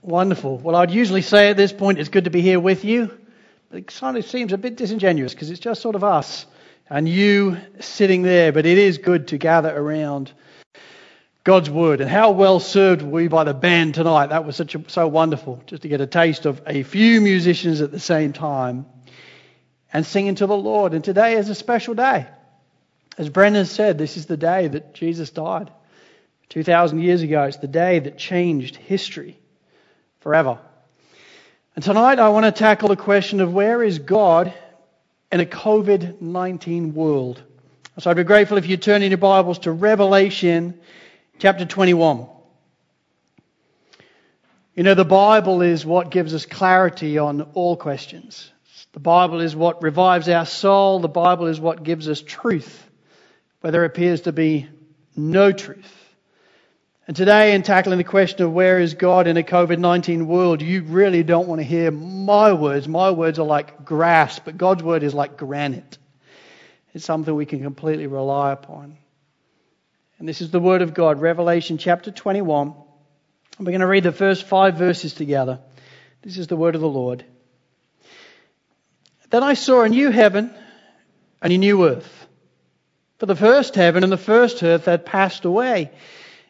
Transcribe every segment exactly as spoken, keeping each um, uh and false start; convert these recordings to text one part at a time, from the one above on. Wonderful. Well, I'd usually say at this point it's good to be here with you. But it kind of seems a bit disingenuous because it's just sort of us and you sitting there. But it is good to gather around God's Word. And how well served were we by the band tonight? That was such a, so wonderful, just to get a taste of a few musicians at the same time and singing to the Lord. And today is a special day. As Brendan said, this is the day that Jesus died. two thousand years ago, it's the day that changed history forever. And tonight I want to tackle the question of where is God in a covid nineteen world? So I'd be grateful if you turn in your Bibles to Revelation chapter twenty-one. You know, the Bible is what gives us clarity on all questions. The Bible is what revives our soul. The Bible is what gives us truth where there appears to be no truth. And today, in tackling the question of where is God in a covid nineteen world, you really don't want to hear my words. My words are like grass, but God's word is like granite. It's something we can completely rely upon. And this is the word of God, Revelation chapter twenty-one. We're going to read the first five verses together. This is the word of the Lord. Then I saw a new heaven and a new earth. For the first heaven and the first earth had passed away,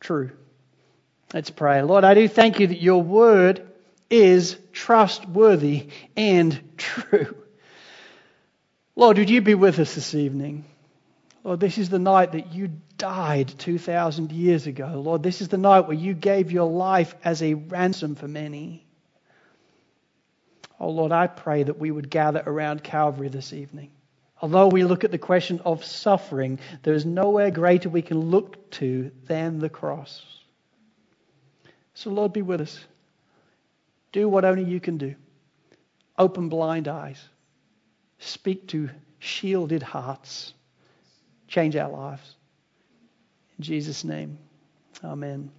true." Let's pray. Lord, I do thank you that your word is trustworthy and true. Lord, would you be with us this evening? Lord, this is the night that you died two thousand years ago. Lord, this is the night where you gave your life as a ransom for many. Oh, Lord, I pray that we would gather around Calvary this evening. Although we look at the question of suffering, there is nowhere greater we can look to than the cross. So Lord, be with us. Do what only you can do. Open blind eyes. Speak to shielded hearts. Change our lives. In Jesus' name, amen.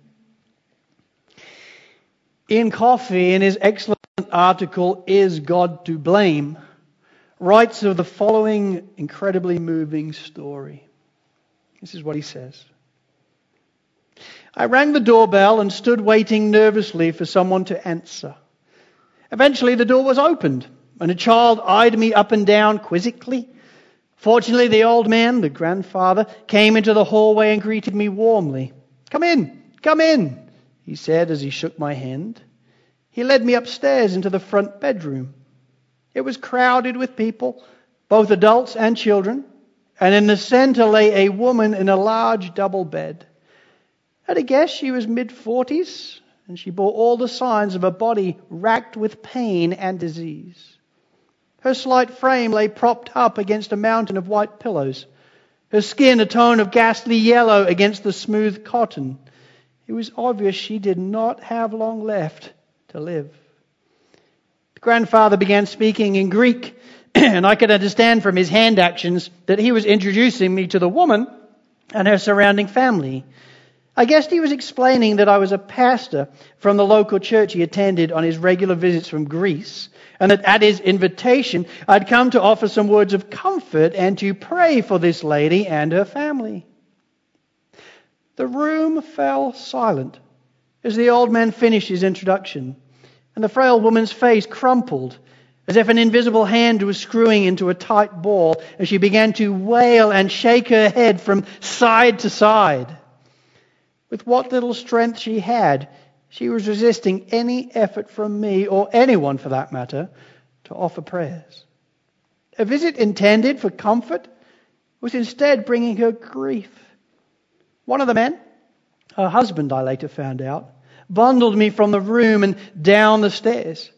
Ian Coffey, in his excellent article, "Is God to Blame?", writes of the following incredibly moving story. This is what he says. "I rang the doorbell and stood waiting nervously for someone to answer. Eventually the door was opened and a child eyed me up and down quizzically. Fortunately the old man, the grandfather, came into the hallway and greeted me warmly. 'Come in, come in,' he said as he shook my hand. He led me upstairs into the front bedroom. It was crowded with people, both adults and children, and in the center lay a woman in a large double bed. At a guess, she was mid-forties, and she bore all the signs of a body racked with pain and disease. Her slight frame lay propped up against a mountain of white pillows, her skin a tone of ghastly yellow against the smooth cotton. It was obvious she did not have long left to live. Grandfather began speaking in Greek, and I could understand from his hand actions that he was introducing me to the woman and her surrounding family. I guessed he was explaining that I was a pastor from the local church he attended on his regular visits from Greece, and that at his invitation I'd come to offer some words of comfort and to pray for this lady and her family. The room fell silent as the old man finished his introduction, and the frail woman's face crumpled as if an invisible hand was screwing into a tight ball as she began to wail and shake her head from side to side. With what little strength she had, She was resisting any effort from me, or anyone for that matter, to offer prayers. A visit intended for comfort was instead bringing her grief. One of the men, her husband, I later found out, bundled me from the room and down the stairs.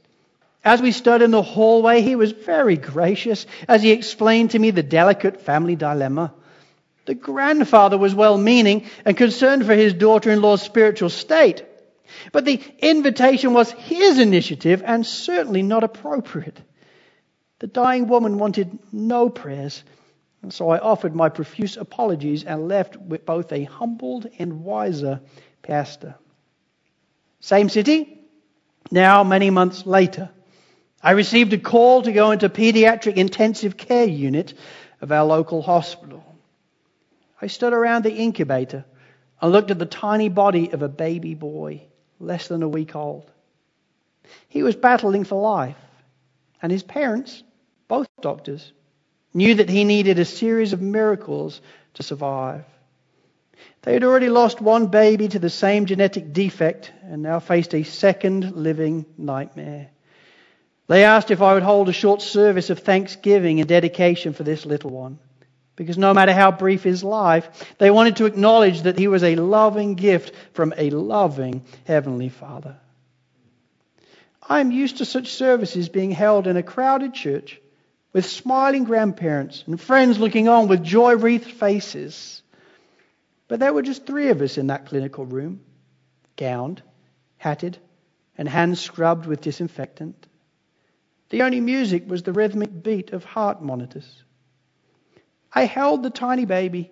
As we stood in the hallway, he was very gracious as he explained to me the delicate family dilemma. The grandfather was well-meaning and concerned for his daughter-in-law's spiritual state, but the invitation was his initiative and certainly not appropriate. The dying woman wanted no prayers, and so I offered my profuse apologies and left with both a humbled and wiser pastor. Same city, now many months later, I received a call to go into pediatric intensive care unit of our local hospital. I stood around the incubator and looked at the tiny body of a baby boy, less than a week old. He was battling for life, and his parents, both doctors, knew that he needed a series of miracles to survive. They had already lost one baby to the same genetic defect and now faced a second living nightmare. They asked if I would hold a short service of thanksgiving and dedication for this little one, because no matter how brief his life, they wanted to acknowledge that he was a loving gift from a loving Heavenly Father. I am used to such services being held in a crowded church with smiling grandparents and friends looking on with joy-wreathed faces. But there were just three of us in that clinical room, gowned, hatted, and hands scrubbed with disinfectant. The only music was the rhythmic beat of heart monitors. I held the tiny baby,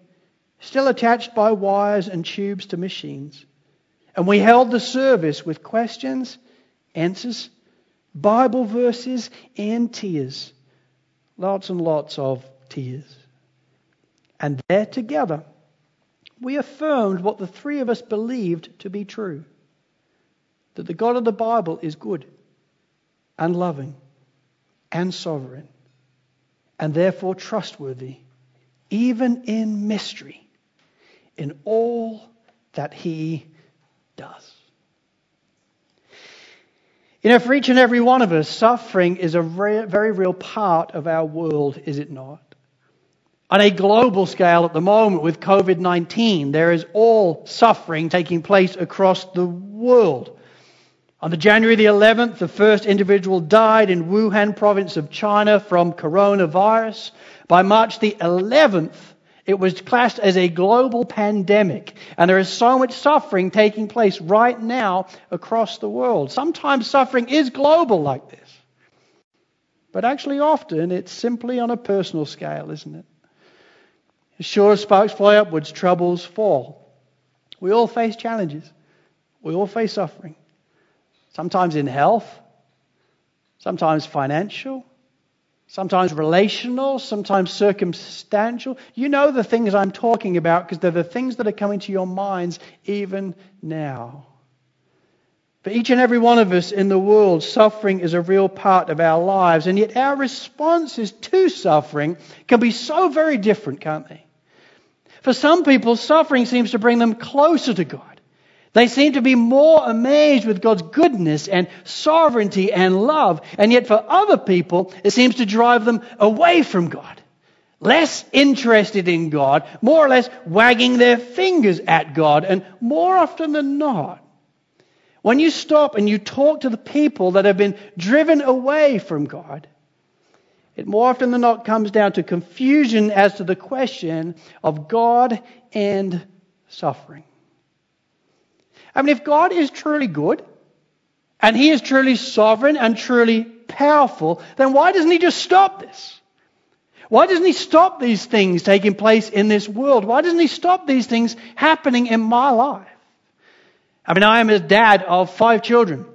still attached by wires and tubes to machines, and we held the service with questions, answers, Bible verses, and tears. Lots and lots of tears. And there together, we affirmed what the three of us believed to be true, that the God of the Bible is good and loving and sovereign and therefore trustworthy, even in mystery, in all that he does. You know, for each and every one of us, suffering is a re- very real part of our world, is it not? On a global scale at the moment with covid nineteen, there is all suffering taking place across the world. On the January the eleventh, the first individual died in Wuhan province of China from coronavirus. By March the eleventh, it was classed as a global pandemic, and there is so much suffering taking place right now across the world. Sometimes suffering is global like this, but actually often it's simply on a personal scale, isn't it? As sure as sparks fly upwards, troubles fall. We all face challenges. We all face suffering. Sometimes in health, sometimes financial, sometimes relational, sometimes circumstantial. You know the things I'm talking about because they're the things that are coming to your minds even now. For each and every one of us in the world, suffering is a real part of our lives, and yet our responses to suffering can be so very different, can't they? For some people, suffering seems to bring them closer to God. They seem to be more amazed with God's goodness and sovereignty and love. And yet for other people, it seems to drive them away from God. Less interested in God, more or less wagging their fingers at God. And more often than not, when you stop and you talk to the people that have been driven away from God, it more often than not comes down to confusion as to the question of God and suffering. I mean, if God is truly good, and he is truly sovereign and truly powerful, then why doesn't he just stop this? Why doesn't he stop these things taking place in this world? Why doesn't he stop these things happening in my life? I mean, I am a dad of five children,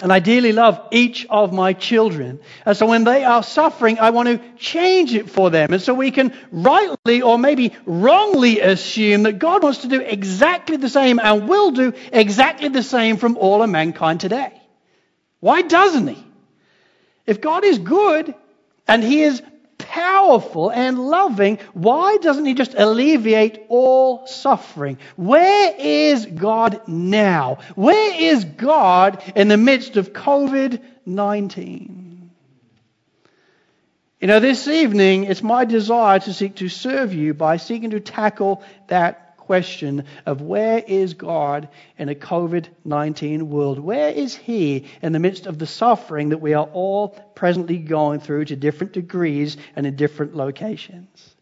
and I dearly love each of my children. And so when they are suffering, I want to change it for them. And so we can rightly or maybe wrongly assume that God wants to do exactly the same and will do exactly the same from all of mankind today. Why doesn't he? If God is good and he is powerful and loving, why doesn't he just alleviate all suffering? Where is God now? Where is God in the midst of covid nineteen? You know, this evening, it's my desire to seek to serve you by seeking to tackle that question of where is God in a covid nineteen world? Where is he in the midst of the suffering that we are all presently going through to different degrees and in different locations?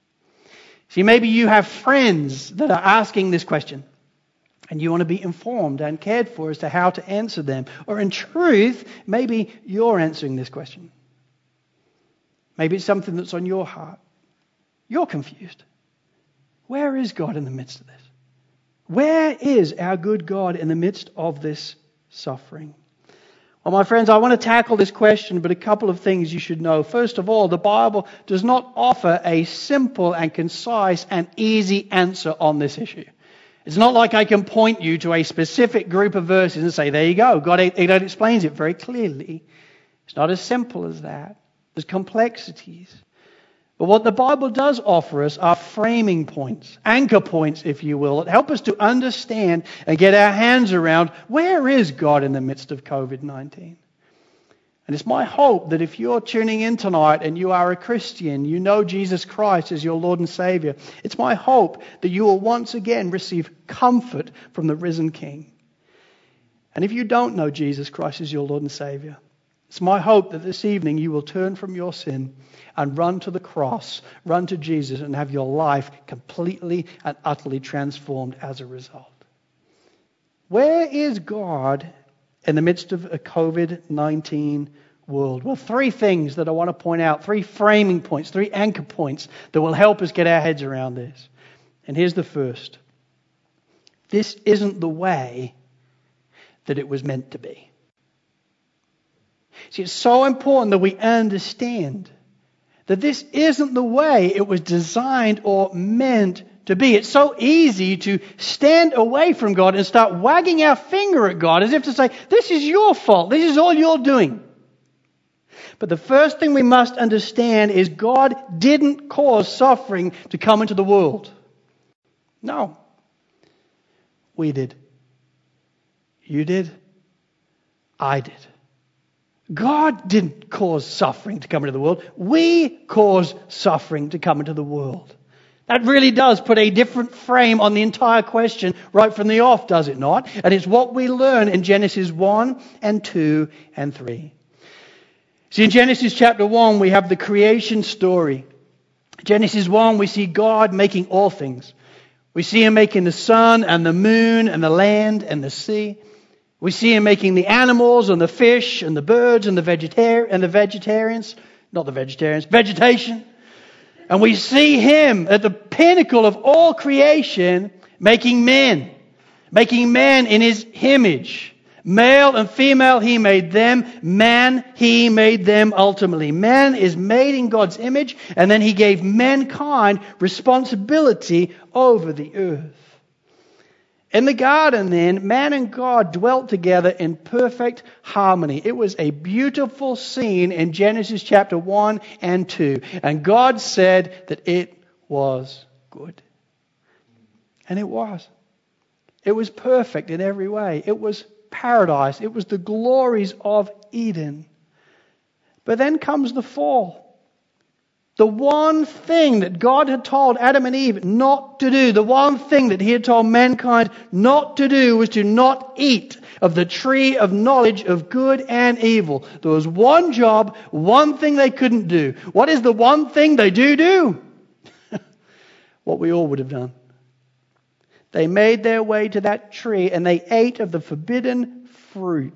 See, maybe you have friends that are asking this question, and you want to be informed and cared for as to how to answer them. Or in truth, maybe you're answering this question. Maybe it's something that's on your heart. You're confused. Where is God in the midst of this? Where is our good God in the midst of this suffering? Well, my friends, I want to tackle this question, but a couple of things you should know. First of all, the Bible does not offer a simple and concise and easy answer on this issue. It's not like I can point you to a specific group of verses and say, there you go, God it explains it very clearly. It's not as simple as that. There's complexities. But what the Bible does offer us are framing points, anchor points, if you will, that help us to understand and get our hands around where is God in the midst of covid nineteen. And it's my hope that if you're tuning in tonight and you are a Christian, you know Jesus Christ as your Lord and Savior, it's my hope that you will once again receive comfort from the risen King. And if you don't know Jesus Christ as your Lord and Savior, it's my hope that this evening you will turn from your sin and run to the cross, run to Jesus, and have your life completely and utterly transformed as a result. Where is God in the midst of a covid nineteen world? Well, three things that I want to point out, three framing points, three anchor points that will help us get our heads around this. And here's the first. This isn't the way that it was meant to be. See, it's so important that we understand that this isn't the way it was designed or meant to be. It's so easy to stand away from God and start wagging our finger at God as if to say, this is your fault, this is all you're doing. But the first thing we must understand is God didn't cause suffering to come into the world. No. We did. You did. I did. God didn't cause suffering to come into the world. We cause suffering to come into the world. That really does put a different frame on the entire question right from the off, does it not? And it's what we learn in Genesis one and two and three. See, in Genesis chapter one, we have the creation story. Genesis one, we see God making all things. We see him making the sun and the moon and the land and the sea. We see him making the animals and the fish and the birds and the vegetarian and the vegetarians, not the vegetarians, vegetation. And we see him at the pinnacle of all creation making man, making man in his image. Male and female, he made them. Man, he made them ultimately. Man is made in God's image, and then he gave mankind responsibility over the earth. In the garden then, man and God dwelt together in perfect harmony. It was a beautiful scene in Genesis chapter one and two. And God said that it was good. And it was. It was perfect in every way. It was paradise. It was the glories of Eden. But then comes the fall. The one thing that God had told Adam and Eve not to do, the one thing that he had told mankind not to do, was to not eat of the tree of knowledge of good and evil. There was one job, one thing they couldn't do. What is the one thing they do do? What we all would have done. They made their way to that tree and they ate of the forbidden fruit.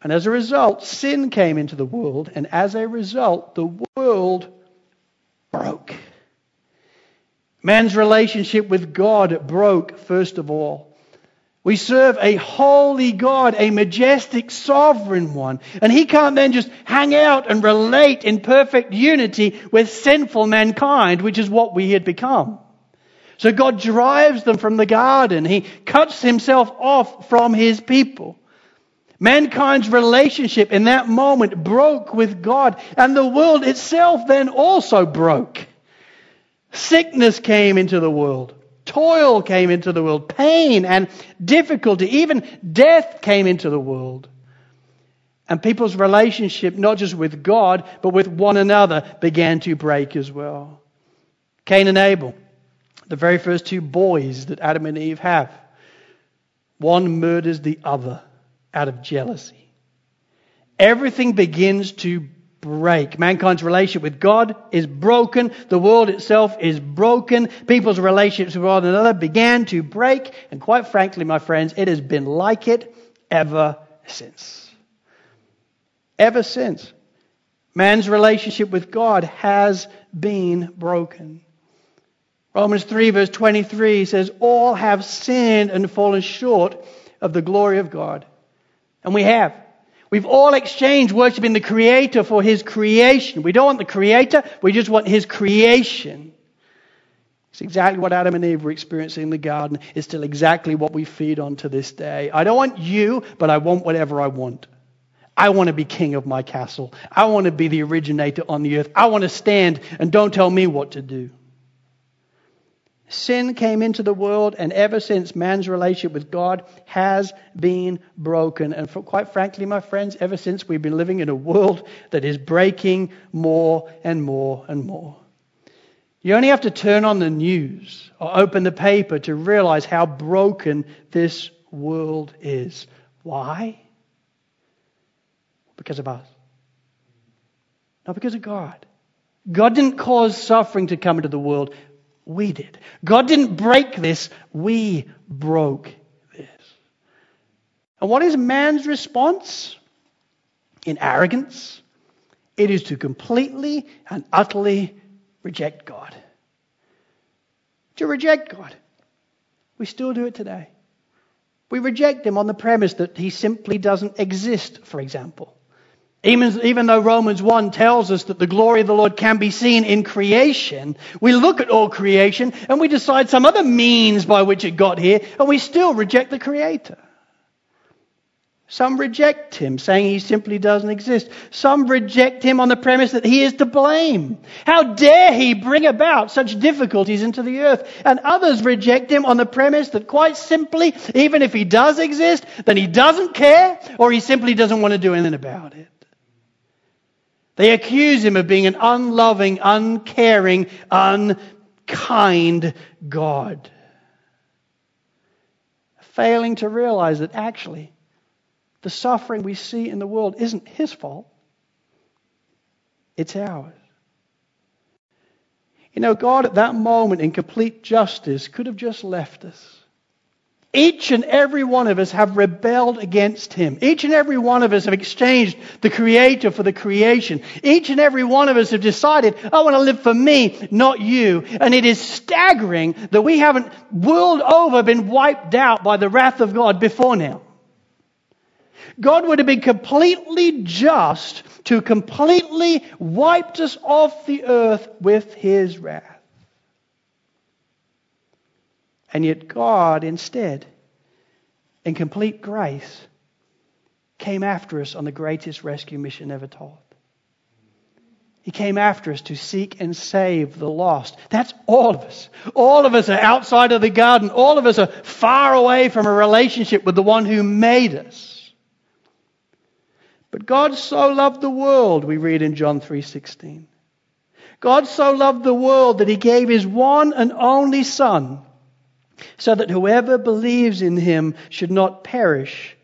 And as a result, sin came into the world, and as a result, the world broke. Man's relationship with God broke, first of all. We serve a holy God, a majestic, sovereign one, and he can't then just hang out and relate in perfect unity with sinful mankind, which is what we had become. So God drives them from the garden. He cuts himself off from his people. Mankind's relationship in that moment broke with God, and the world itself then also broke. Sickness came into the world. Toil came into the world. Pain and difficulty, even death came into the world. And people's relationship, not just with God, but with one another, began to break as well. Cain and Abel, the very first two boys that Adam and Eve have. One murders the other out of jealousy. Everything begins to break. Mankind's relationship with God is broken. The world itself is broken. People's relationships with one another began to break. And quite frankly, my friends, it has been like it ever since. Ever since. Man's relationship with God has been broken. Romans three verse twenty-three says, all have sinned and fallen short of the glory of God. And we have. We've all exchanged worshiping the Creator for His creation. We don't want the Creator, we just want His creation. It's exactly what Adam and Eve were experiencing in the garden. It's still exactly what we feed on to this day. I don't want you, but I want whatever I want. I want to be king of my castle. I want to be the originator on the earth. I want to stand and don't tell me what to do. Sin came into the world, and ever since, man's relationship with God has been broken. And for, quite frankly, my friends, ever since, we've been living in a world that is breaking more and more and more. You only have to turn on the news or open the paper to realize how broken this world is. Why? Because of us. Not because of God. God didn't cause suffering to come into the world. We did. God didn't break this. We broke this. And what is man's response? In arrogance, it is to completely and utterly reject God. To reject God. We still do it today. We reject Him on the premise that He simply doesn't exist, for example. Even, even though Romans one tells us that the glory of the Lord can be seen in creation, we look at all creation and we decide some other means by which it got here, and we still reject the Creator. Some reject Him, saying He simply doesn't exist. Some reject Him on the premise that He is to blame. How dare He bring about such difficulties into the earth? And others reject Him on the premise that quite simply, even if He does exist, then He doesn't care, or He simply doesn't want to do anything about it. They accuse Him of being an unloving, uncaring, unkind God. Failing to realize that actually the suffering we see in the world isn't His fault. It's ours. You know, God at that moment in complete justice could have just left us. Each and every one of us have rebelled against Him. Each and every one of us have exchanged the Creator for the creation. Each and every one of us have decided, I want to live for me, not you. And it is staggering that we haven't, world over, been wiped out by the wrath of God before now. God would have been completely just to completely wiped us off the earth with His wrath. And yet God, instead, in complete grace, came after us on the greatest rescue mission ever taught. He came after us to seek and save the lost. That's all of us. All of us are outside of the garden. All of us are far away from a relationship with the one who made us. But God so loved the world, we read in John three sixteen. God so loved the world that He gave His one and only Son, so that whoever believes in Him should not perish,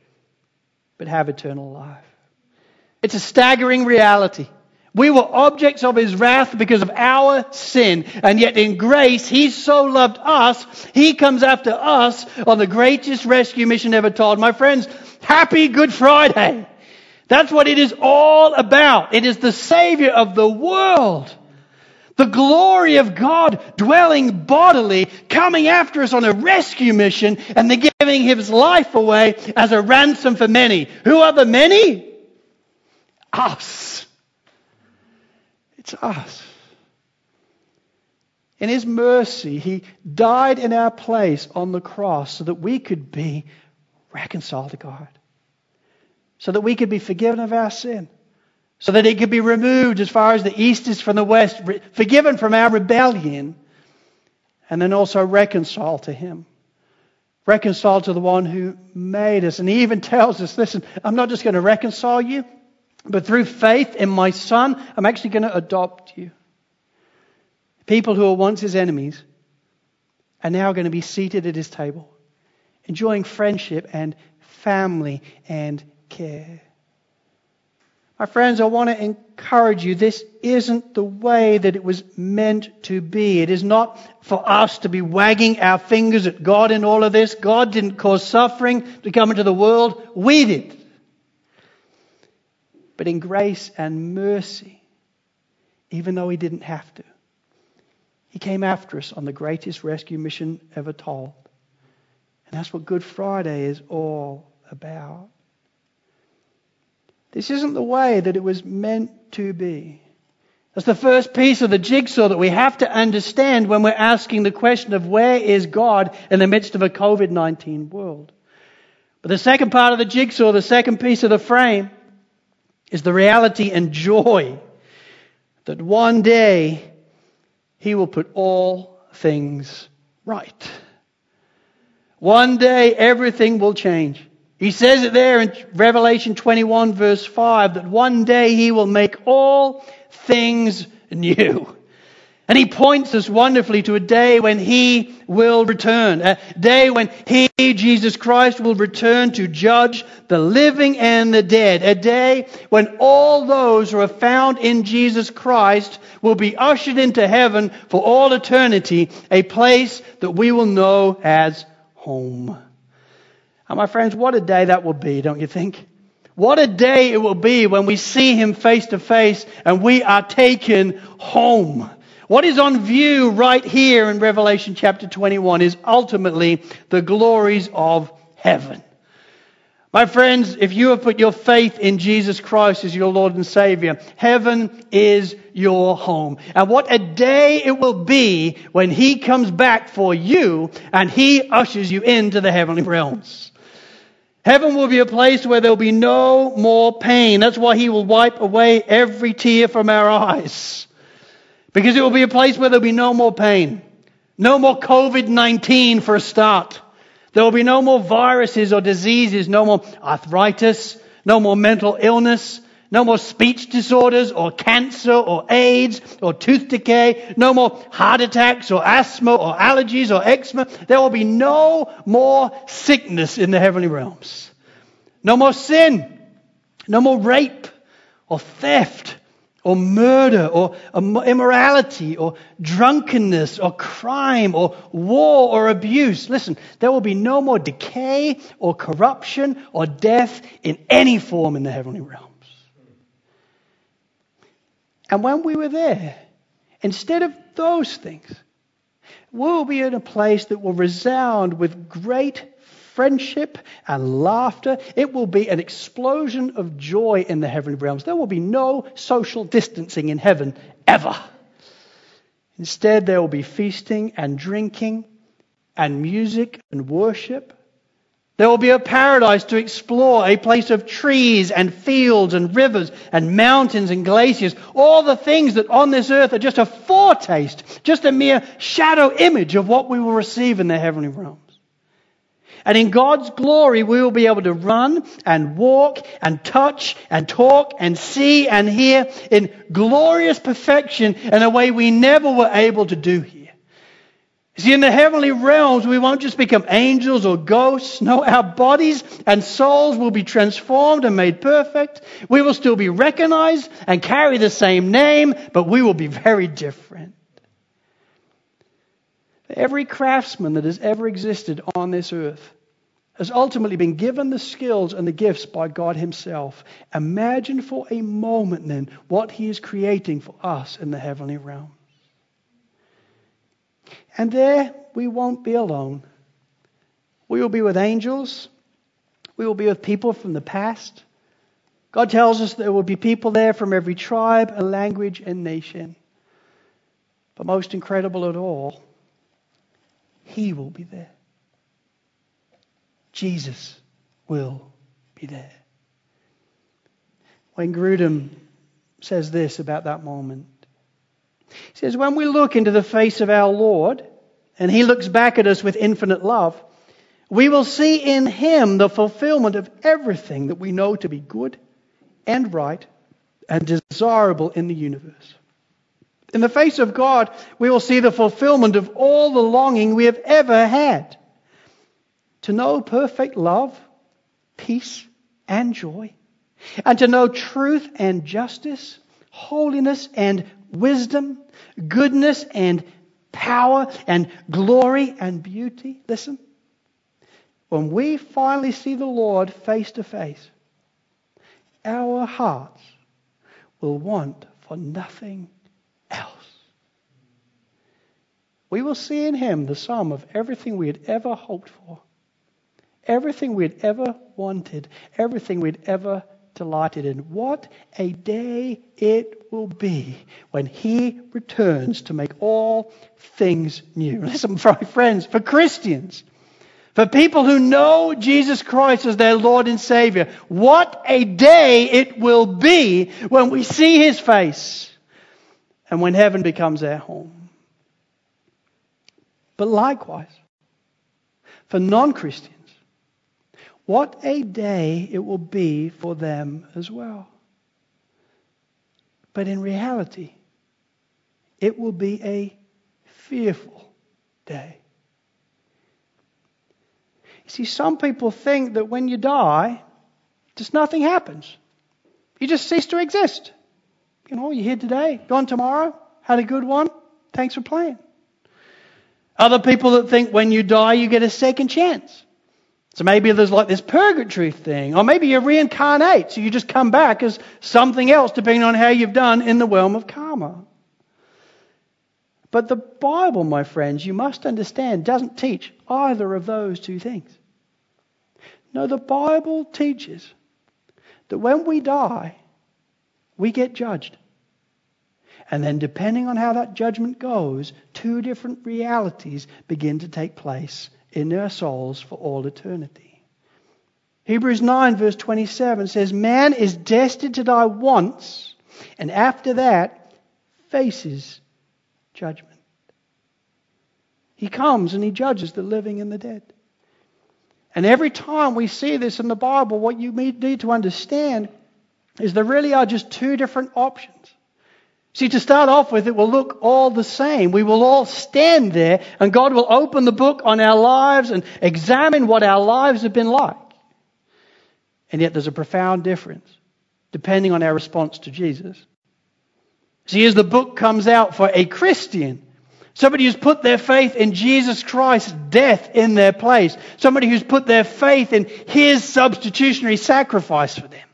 but have eternal life. It's a staggering reality. We were objects of His wrath because of our sin. And yet in grace, He so loved us, He comes after us on the greatest rescue mission ever told. My friends, happy Good Friday. That's what it is all about. It is the Savior of the world. The glory of God dwelling bodily, coming after us on a rescue mission, and then giving His life away as a ransom for many. Who are the many? Us. It's us. In His mercy, He died in our place on the cross so that we could be reconciled to God. so that we could be forgiven of our sin, so that it could be removed as far as the east is from the west, forgiven from our rebellion, and then also reconciled to him. Reconciled to the one who made us. And he even tells us, listen, I'm not just going to reconcile you, but through faith in my Son, I'm actually going to adopt you. People who were once his enemies are now going to be seated at his table, enjoying friendship and family and care. My friends, I want to encourage you, this isn't the way that it was meant to be. It is not for us to be wagging our fingers at God in all of this. God didn't cause suffering to come into the world. We did. But in grace and mercy, even though he didn't have to, he came after us on the greatest rescue mission ever told. And that's what Good Friday is all about. This isn't the way that it was meant to be. That's the first piece of the jigsaw that we have to understand when we're asking the question of where is God in the midst of a covid nineteen world. But the second part of the jigsaw, the second piece of the frame, is the reality and joy that one day he will put all things right. One day everything will change. He says it there in Revelation twenty-one verse five that one day he will make all things new. And he points us wonderfully to a day when he will return. A day when he, Jesus Christ, will return to judge the living and the dead. A day when all those who are found in Jesus Christ will be ushered into heaven for all eternity. A place that we will know as home. And my friends, what a day that will be, don't you think? What a day it will be when we see him face to face and we are taken home. What is on view right here in Revelation chapter twenty-one is ultimately the glories of heaven. My friends, if you have put your faith in Jesus Christ as your Lord and Savior, heaven is your home. And what a day it will be when he comes back for you and he ushers you into the heavenly realms. Heaven will be a place where there will be no more pain. That's why he will wipe away every tear from our eyes. Because it will be a place where there will be no more pain. No more covid nineteen for a start. There will be no more viruses or diseases. No more arthritis. No more mental illness. No more speech disorders or cancer or AIDS or tooth decay. No more heart attacks or asthma or allergies or eczema. There will be no more sickness in the heavenly realms. No more sin. No more rape or theft or murder or immorality or drunkenness or crime or war or abuse. Listen, there will be no more decay or corruption or death in any form in the heavenly realm. And when we were there, instead of those things, we'll be in a place that will resound with great friendship and laughter. It will be an explosion of joy in the heavenly realms. There will be no social distancing in heaven ever. Instead, there will be feasting and drinking and music and worship. There will be a paradise to explore, a place of trees and fields and rivers and mountains and glaciers. All the things that on this earth are just a foretaste, just a mere shadow image of what we will receive in the heavenly realms. And in God's glory, we will be able to run and walk and touch and talk and see and hear in glorious perfection in a way we never were able to do here. See, in the heavenly realms, we won't just become angels or ghosts. No, our bodies and souls will be transformed and made perfect. We will still be recognized and carry the same name, but we will be very different. Every craftsman that has ever existed on this earth has ultimately been given the skills and the gifts by God himself. Imagine for a moment then what he is creating for us in the heavenly realm. And there we won't be alone. We will be with angels. We will be with people from the past. God tells us there will be people there from every tribe, and language, and nation. But most incredible of all, he will be there. Jesus will be there. when Grudem says this about that moment. He says, when we look into the face of our Lord, and he looks back at us with infinite love, we will see in him the fulfillment of everything that we know to be good and right and desirable in the universe. In the face of God, we will see the fulfillment of all the longing we have ever had. To know perfect love, peace, and joy, and to know truth and justice, holiness and wisdom, goodness and power and glory and beauty. Listen, when we finally see the Lord face to face, our hearts will want for nothing else. We will see in him the sum of everything we had ever hoped for, everything we had ever wanted, everything we'd ever delighted in. What a day it will be when he returns to make all things new. Listen, for my friends, for Christians, for people who know Jesus Christ as their Lord and Savior, what a day it will be when we see his face and when heaven becomes our home. But likewise, for non-Christians, what a day it will be for them as well. But in reality, it will be a fearful day. You see, some people think that when you die, just nothing happens. You just cease to exist. You know, you're here today, gone tomorrow, had a good one, thanks for playing. Other people that think when you die, you get a second chance. So maybe there's like this purgatory thing, or maybe you reincarnate, so you just come back as something else depending on how you've done in the realm of karma. But the Bible, my friends, you must understand, doesn't teach either of those two things. No, the Bible teaches that when we die, we get judged. And then depending on how that judgment goes, two different realities begin to take place in their souls for all eternity. Hebrews nine verse twenty-seven says, man is destined to die once, and after that faces judgment. He comes and he judges the living and the dead. And every time we see this in the Bible, what you need to understand is there really are just two different options. See, to start off with, it will look all the same. We will all stand there and God will open the book on our lives and examine what our lives have been like. And yet there's a profound difference depending on our response to Jesus. See, as the book comes out for a Christian, somebody who's put their faith in Jesus Christ's death in their place, somebody who's put their faith in his substitutionary sacrifice for them.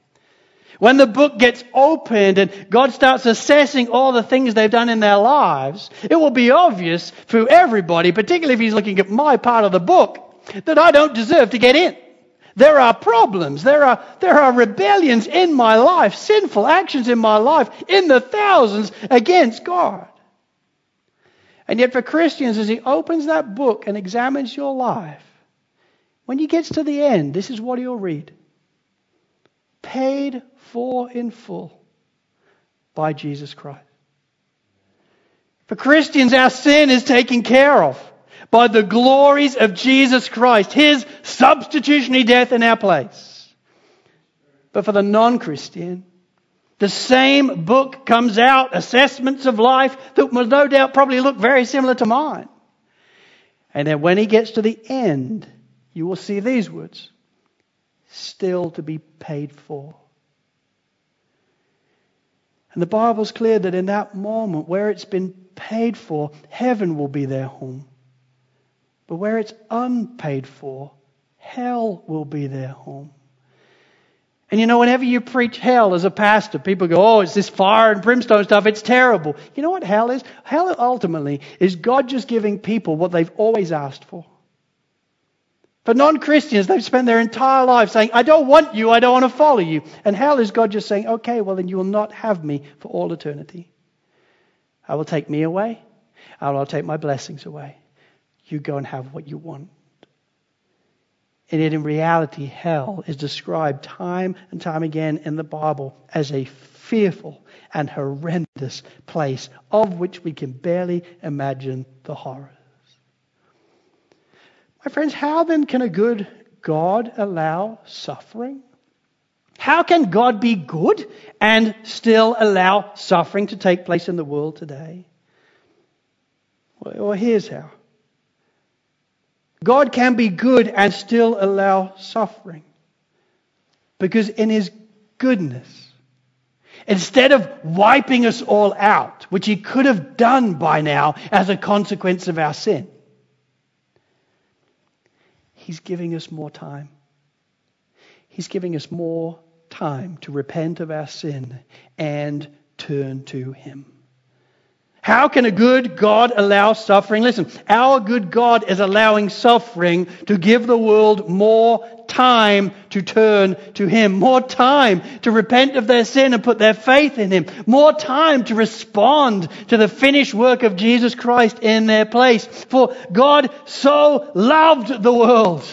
When the book gets opened and God starts assessing all the things they've done in their lives, it will be obvious for everybody, particularly if he's looking at my part of the book, that I don't deserve to get in. There are problems. There are, there are rebellions in my life, sinful actions in my life, in the thousands against God. And yet for Christians, as he opens that book and examines your life, when he gets to the end, this is what he'll read. Paid for in full by Jesus Christ. For Christians, our sin is taken care of by the glories of Jesus Christ, his substitutionary death in our place. But for the non-Christian, the same book comes out, assessments of life that will no doubt probably look very similar to mine. And then when he gets to the end, you will see these words. Still to be paid for. And the Bible's clear that in that moment where it's been paid for, heaven will be their home. But where it's unpaid for, hell will be their home. And you know, whenever you preach hell as a pastor, people go, oh, it's this fire and brimstone stuff, it's terrible. You know what hell is? Hell ultimately is God just giving people what they've always asked for. For non-Christians, they've spent their entire life saying, I don't want you, I don't want to follow you. And hell is God just saying, okay, well then you will not have me for all eternity. I will take me away, and I'll take my blessings away. You go and have what you want. And yet in reality, hell is described time and time again in the Bible as a fearful and horrendous place of which we can barely imagine the horrors. My friends, how then can a good God allow suffering? How can God be good and still allow suffering to take place in the world today? Well, here's how. God can be good and still allow suffering. Because in his goodness, instead of wiping us all out, which he could have done by now as a consequence of our sin, he's giving us more time. He's giving us more time to repent of our sin and turn to him. How can a good God allow suffering? Listen, our good God is allowing suffering to give the world more time to turn to him, more time to repent of their sin and put their faith in him, more time to respond to the finished work of Jesus Christ in their place. For God so loved the world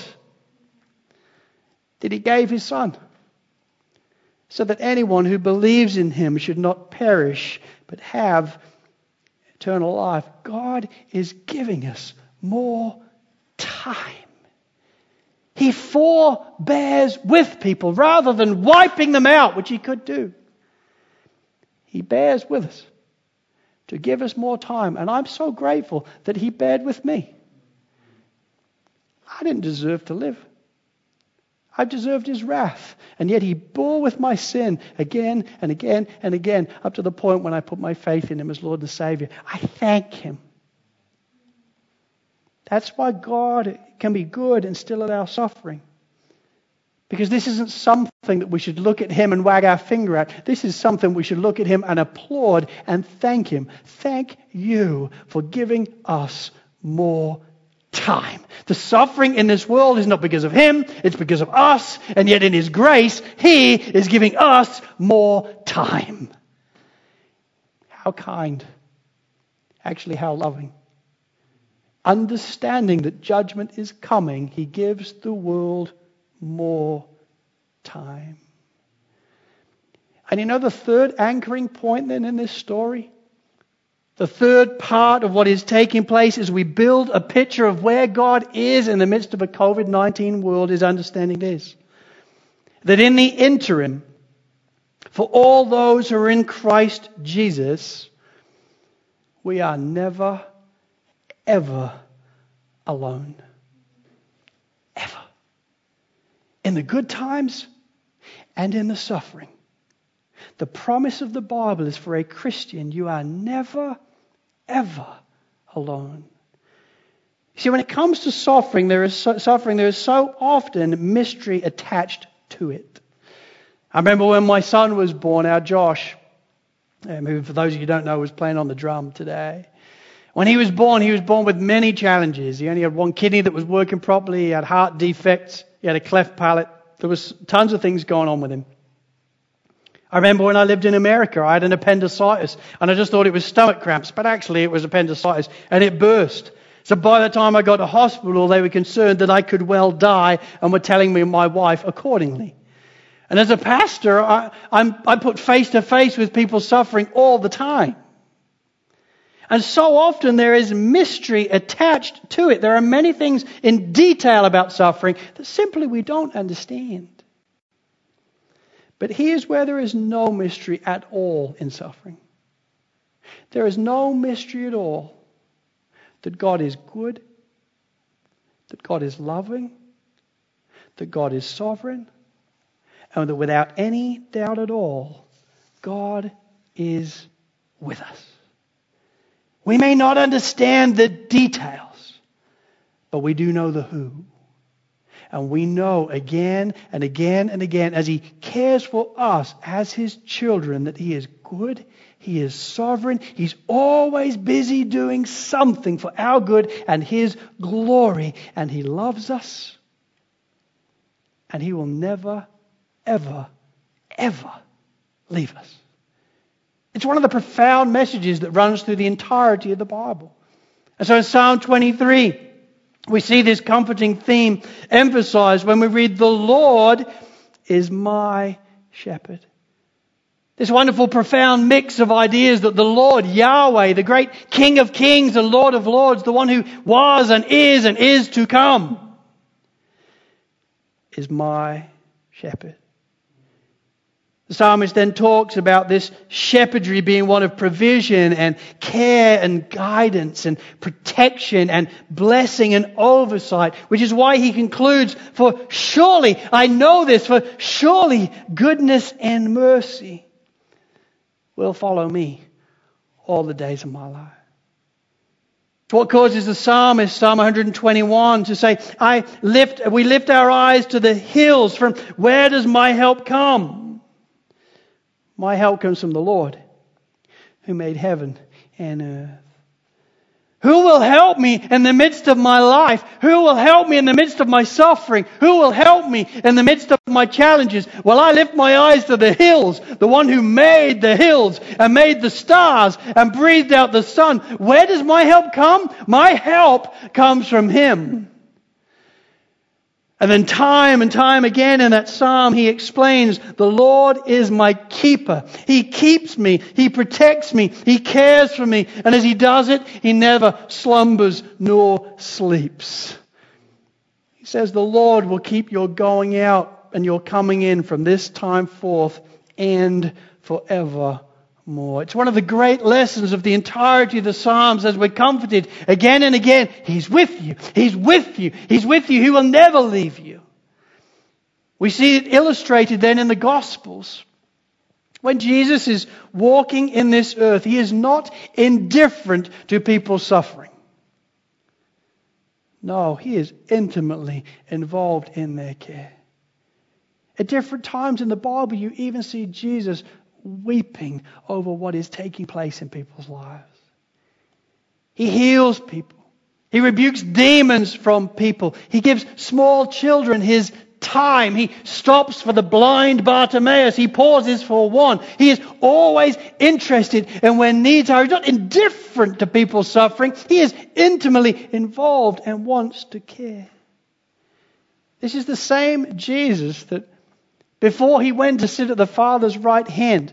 that he gave his Son, so that anyone who believes in him should not perish but have eternal life. God is giving us more time. He forbears with people rather than wiping them out, which he could do. He bears with us to give us more time. And I'm so grateful that he bared with me. I didn't deserve to live. I deserved his wrath. And yet he bore with my sin again and again and again up to the point when I put my faith in him as Lord and Savior. I thank him. That's why God can be good and still allow suffering. Because this isn't something that we should look at him and wag our finger at. This is something we should look at him and applaud and thank him. Thank you for giving us more time. The suffering in this world is not because of him, it's because of us, and yet in his grace, he is giving us more time. How kind, actually how loving. Understanding that judgment is coming, he gives the world more time. And you know the third anchoring point then in this story? The third part of what is taking place as we build a picture of where God is in the midst of a covid nineteen world is understanding this. That in the interim, for all those who are in Christ Jesus, we are never, ever alone. Ever. In the good times and in the suffering. The promise of the Bible is for a Christian, you are never, ever alone. See, when it comes to suffering, there is so, suffering, there is so often mystery attached to it. I remember when my son was born, our Josh, who for those of you who don't know was playing on the drum today. When he was born, he was born with many challenges. He only had one kidney that was working properly. He had heart defects. He had a cleft palate. There was tons of things going on with him. I remember when I lived in America, I had an appendicitis and I just thought it was stomach cramps, but actually it was appendicitis and it burst. So by the time I got to hospital, they were concerned that I could well die and were telling me and my wife accordingly. And as a pastor, I, I'm, I put face to face with people suffering all the time. And so often there is mystery attached to it. There are many things in detail about suffering that simply we don't understand. But here's where there is no mystery at all in suffering. There is no mystery at all that God is good, that God is loving, that God is sovereign, and that without any doubt at all, God is with us. We may not understand the details, but we do know the who. And we know again and again and again as he cares for us as his children that he is good, he is sovereign, he's always busy doing something for our good and his glory. And he loves us. And he will never, ever, ever leave us. It's one of the profound messages that runs through the entirety of the Bible. And so in Psalm twenty-three, We see this comforting theme emphasized when we read, "The Lord is my shepherd." This wonderful, profound mix of ideas that the Lord, Yahweh, the great King of Kings, the Lord of Lords, the one who was and is and is to come, is my shepherd. The psalmist then talks about this shepherdry being one of provision and care and guidance and protection and blessing and oversight, which is why he concludes, "For surely, I know this, for surely goodness and mercy will follow me all the days of my life." What causes the psalmist, Psalm one twenty-one, to say, "I lift, we lift our eyes to the hills. From where does my help come? My help comes from the Lord, who made heaven and earth." Who will help me in the midst of my life? Who will help me in the midst of my suffering? Who will help me in the midst of my challenges? Well, I lift my eyes to the hills, the one who made the hills and made the stars and breathed out the sun. Where does my help come? My help comes from Him. And then time and time again in that psalm, he explains, the Lord is my keeper. He keeps me. He protects me. He cares for me. And as he does it, he never slumbers nor sleeps. He says, the Lord will keep your going out and your coming in from this time forth and forever. More. It's one of the great lessons of the entirety of the Psalms as we're comforted again and again. He's with you. He's with you. He's with you. He will never leave you. We see it illustrated then in the Gospels. When Jesus is walking in this earth, He is not indifferent to people's suffering. No, He is intimately involved in their care. At different times in the Bible, you even see Jesus weeping over what is taking place in people's lives. He heals people. He rebukes demons from people. He gives small children His time. He stops for the blind Bartimaeus. He pauses for one. He is always interested in where needs are. He's not indifferent to people's suffering. He is intimately involved and wants to care. This is the same Jesus that before He went to sit at the Father's right hand,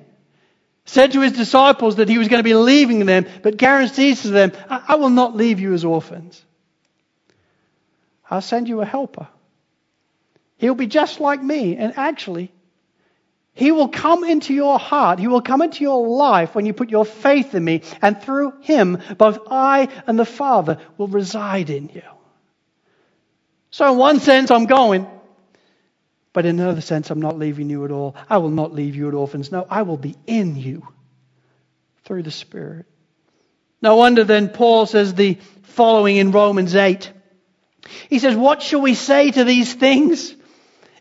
said to His disciples that He was going to be leaving them, but guarantees to them, I, I will not leave you as orphans. I'll send you a helper. He'll be just like me. And actually, He will come into your heart. He will come into your life when you put your faith in me. And through Him, both I and the Father will reside in you. So in one sense, I'm going. But in another sense, I'm not leaving you at all. I will not leave you at orphans. No, I will be in you through the Spirit. No wonder then Paul says the following in Romans eight. He says, what shall we say to these things?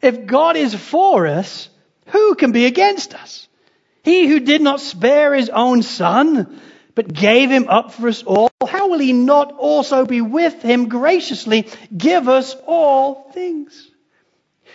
If God is for us, who can be against us? He who did not spare His own Son, but gave Him up for us all, how will He not also be with Him graciously give us all things?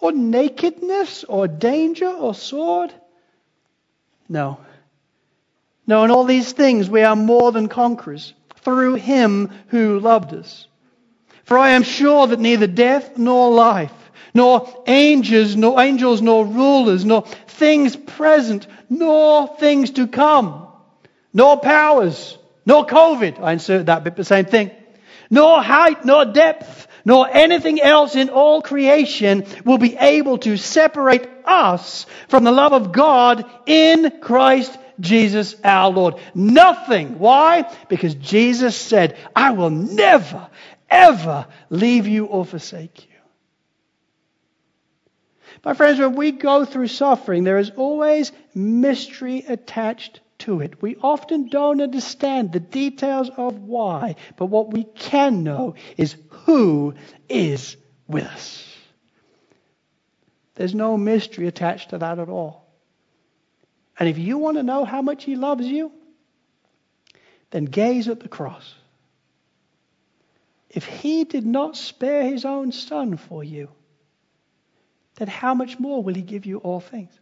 Or nakedness, or danger, or sword? No. No, in all these things we are more than conquerors, through Him who loved us. For I am sure that neither death nor life, nor angels, nor angels, nor rulers, nor things present, nor things to come, nor powers, nor COVID, I inserted that bit, but same thing, nor height, nor depth, nor anything else in all creation will be able to separate us from the love of God in Christ Jesus our Lord. Nothing. Why? Because Jesus said, I will never, ever leave you or forsake you. My friends, when we go through suffering, there is always mystery attached to it. We often don't understand the details of why, but what we can know is who is with us. There's no mystery attached to that at all. And if you want to know how much he loves you, then gaze at the cross. If he did not spare his own son for you, then how much more will he give you all things?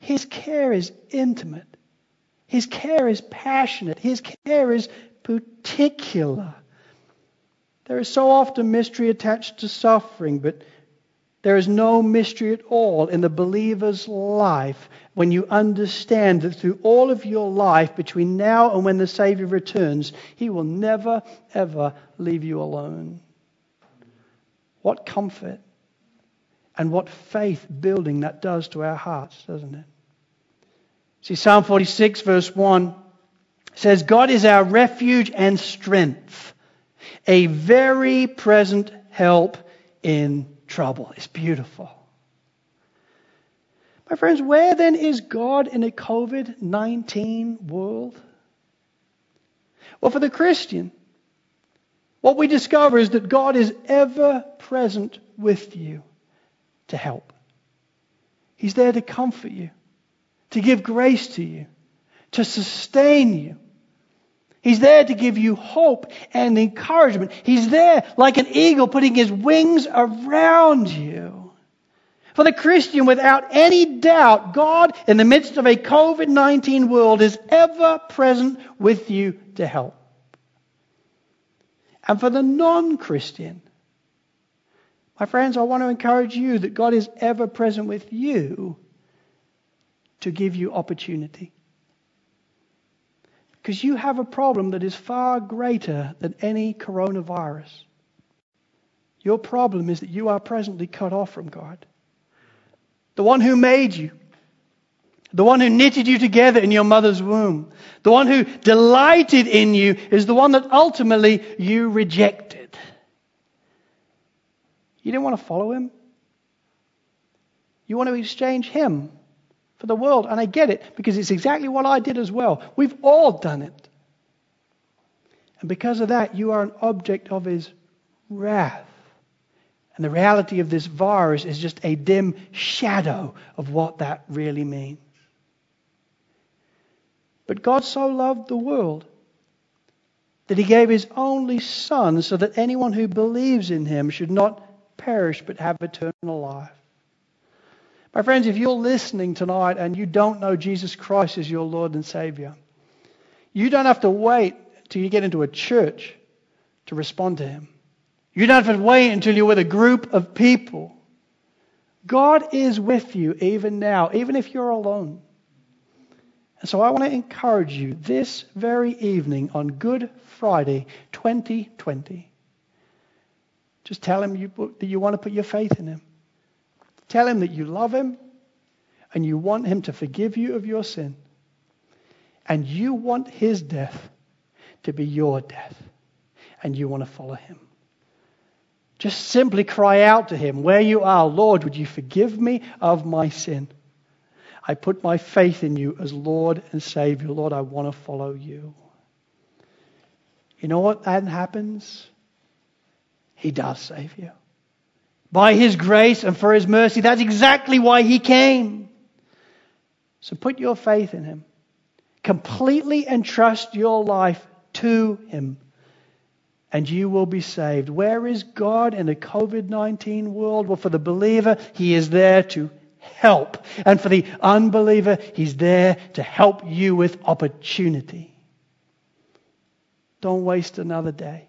His care is intimate. His care is passionate. His care is particular. There is so often mystery attached to suffering, but there is no mystery at all in the believer's life when you understand that through all of your life, between now and when the Savior returns, he will never, ever leave you alone. What comfort and what faith building that does to our hearts, doesn't it? See, Psalm forty-six, verse one says, God is our refuge and strength, a very present help in trouble. It's beautiful. My friends, where then is God in a covid nineteen world? Well, for the Christian, what we discover is that God is ever present with you to help. He's there to comfort you, to give grace to you, to sustain you. He's there to give you hope and encouragement. He's there like an eagle putting his wings around you. For the Christian, without any doubt, God, in the midst of a covid nineteen world, is ever present with you to help. And for the non-Christian, my friends, I want to encourage you that God is ever present with you to give you opportunity. Because you have a problem that is far greater than any coronavirus. Your problem is that you are presently cut off from God. The one who made you. The one who knitted you together in your mother's womb. The one who delighted in you is the one that ultimately you rejected. You didn't want to follow him. You want to exchange him for the world. And I get it, because it's exactly what I did as well. We've all done it. And because of that, you are an object of his wrath. And the reality of this virus is just a dim shadow of what that really means. But God so loved the world that he gave his only son so that anyone who believes in him should not perish but have eternal life. My friends, if you're listening tonight and you don't know Jesus Christ as your Lord and Savior, you don't have to wait till you get into a church to respond to him. You don't have to wait until you're with a group of people. God is with you even now, even if you're alone. And so I want to encourage you this very evening on Good Friday twenty twenty. Just tell him you, that you want to put your faith in him. Tell him that you love him and you want him to forgive you of your sin. And you want his death to be your death. And you want to follow him. Just simply cry out to him where you are. Lord, would you forgive me of my sin? I put my faith in you as Lord and Savior. Lord, I want to follow you. You know what then happens? He does save you. By his grace and for his mercy. That's exactly why he came. So put your faith in him. Completely entrust your life to him. And you will be saved. Where is God in a covid nineteen world? Well, for the believer, he is there to help. And for the unbeliever, he's there to help you with opportunity. Don't waste another day.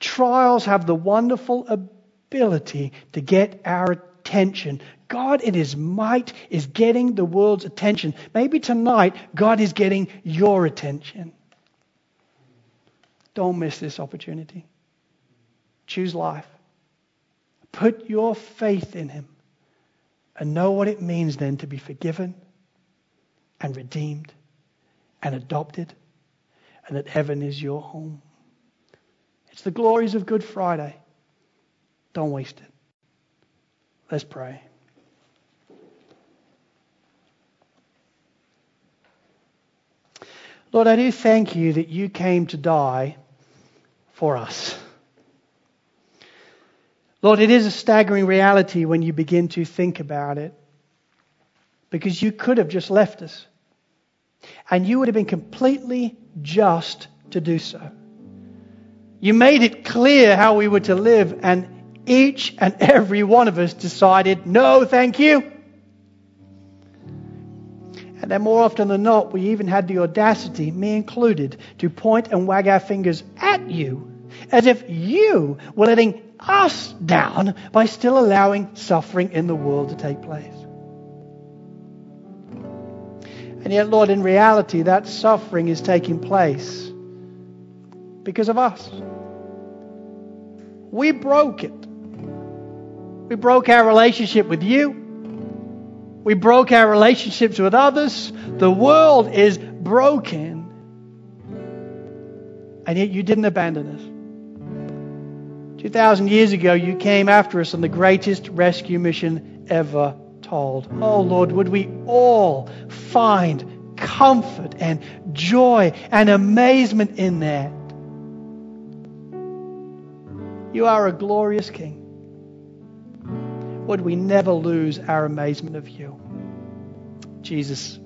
Trials have the wonderful ability ability to get our attention. God in his might is getting the world's attention. Maybe tonight God is getting your attention. Don't miss this opportunity. Choose life. Put your faith in him and know what it means then to be forgiven and redeemed and adopted, and that heaven is your home. It's the glories of Good Friday. Don't waste it. Let's pray. Lord, I do thank you that you came to die for us. Lord, it is a staggering reality when you begin to think about it, because you could have just left us, and you would have been completely just to do so. You made it clear how we were to live, and each and every one of us decided, no, thank you. And then more often than not, we even had the audacity, me included, to point and wag our fingers at you as if you were letting us down by still allowing suffering in the world to take place. And yet, Lord, in reality, that suffering is taking place because of us. We broke it. We broke our relationship with you. We broke our relationships with others. The world is broken. And yet you didn't abandon us. two thousand years ago, you came after us on the greatest rescue mission ever told. Oh, Lord, would we all find comfort and joy and amazement in that. You are a glorious King. Would we never lose our amazement of you, Jesus?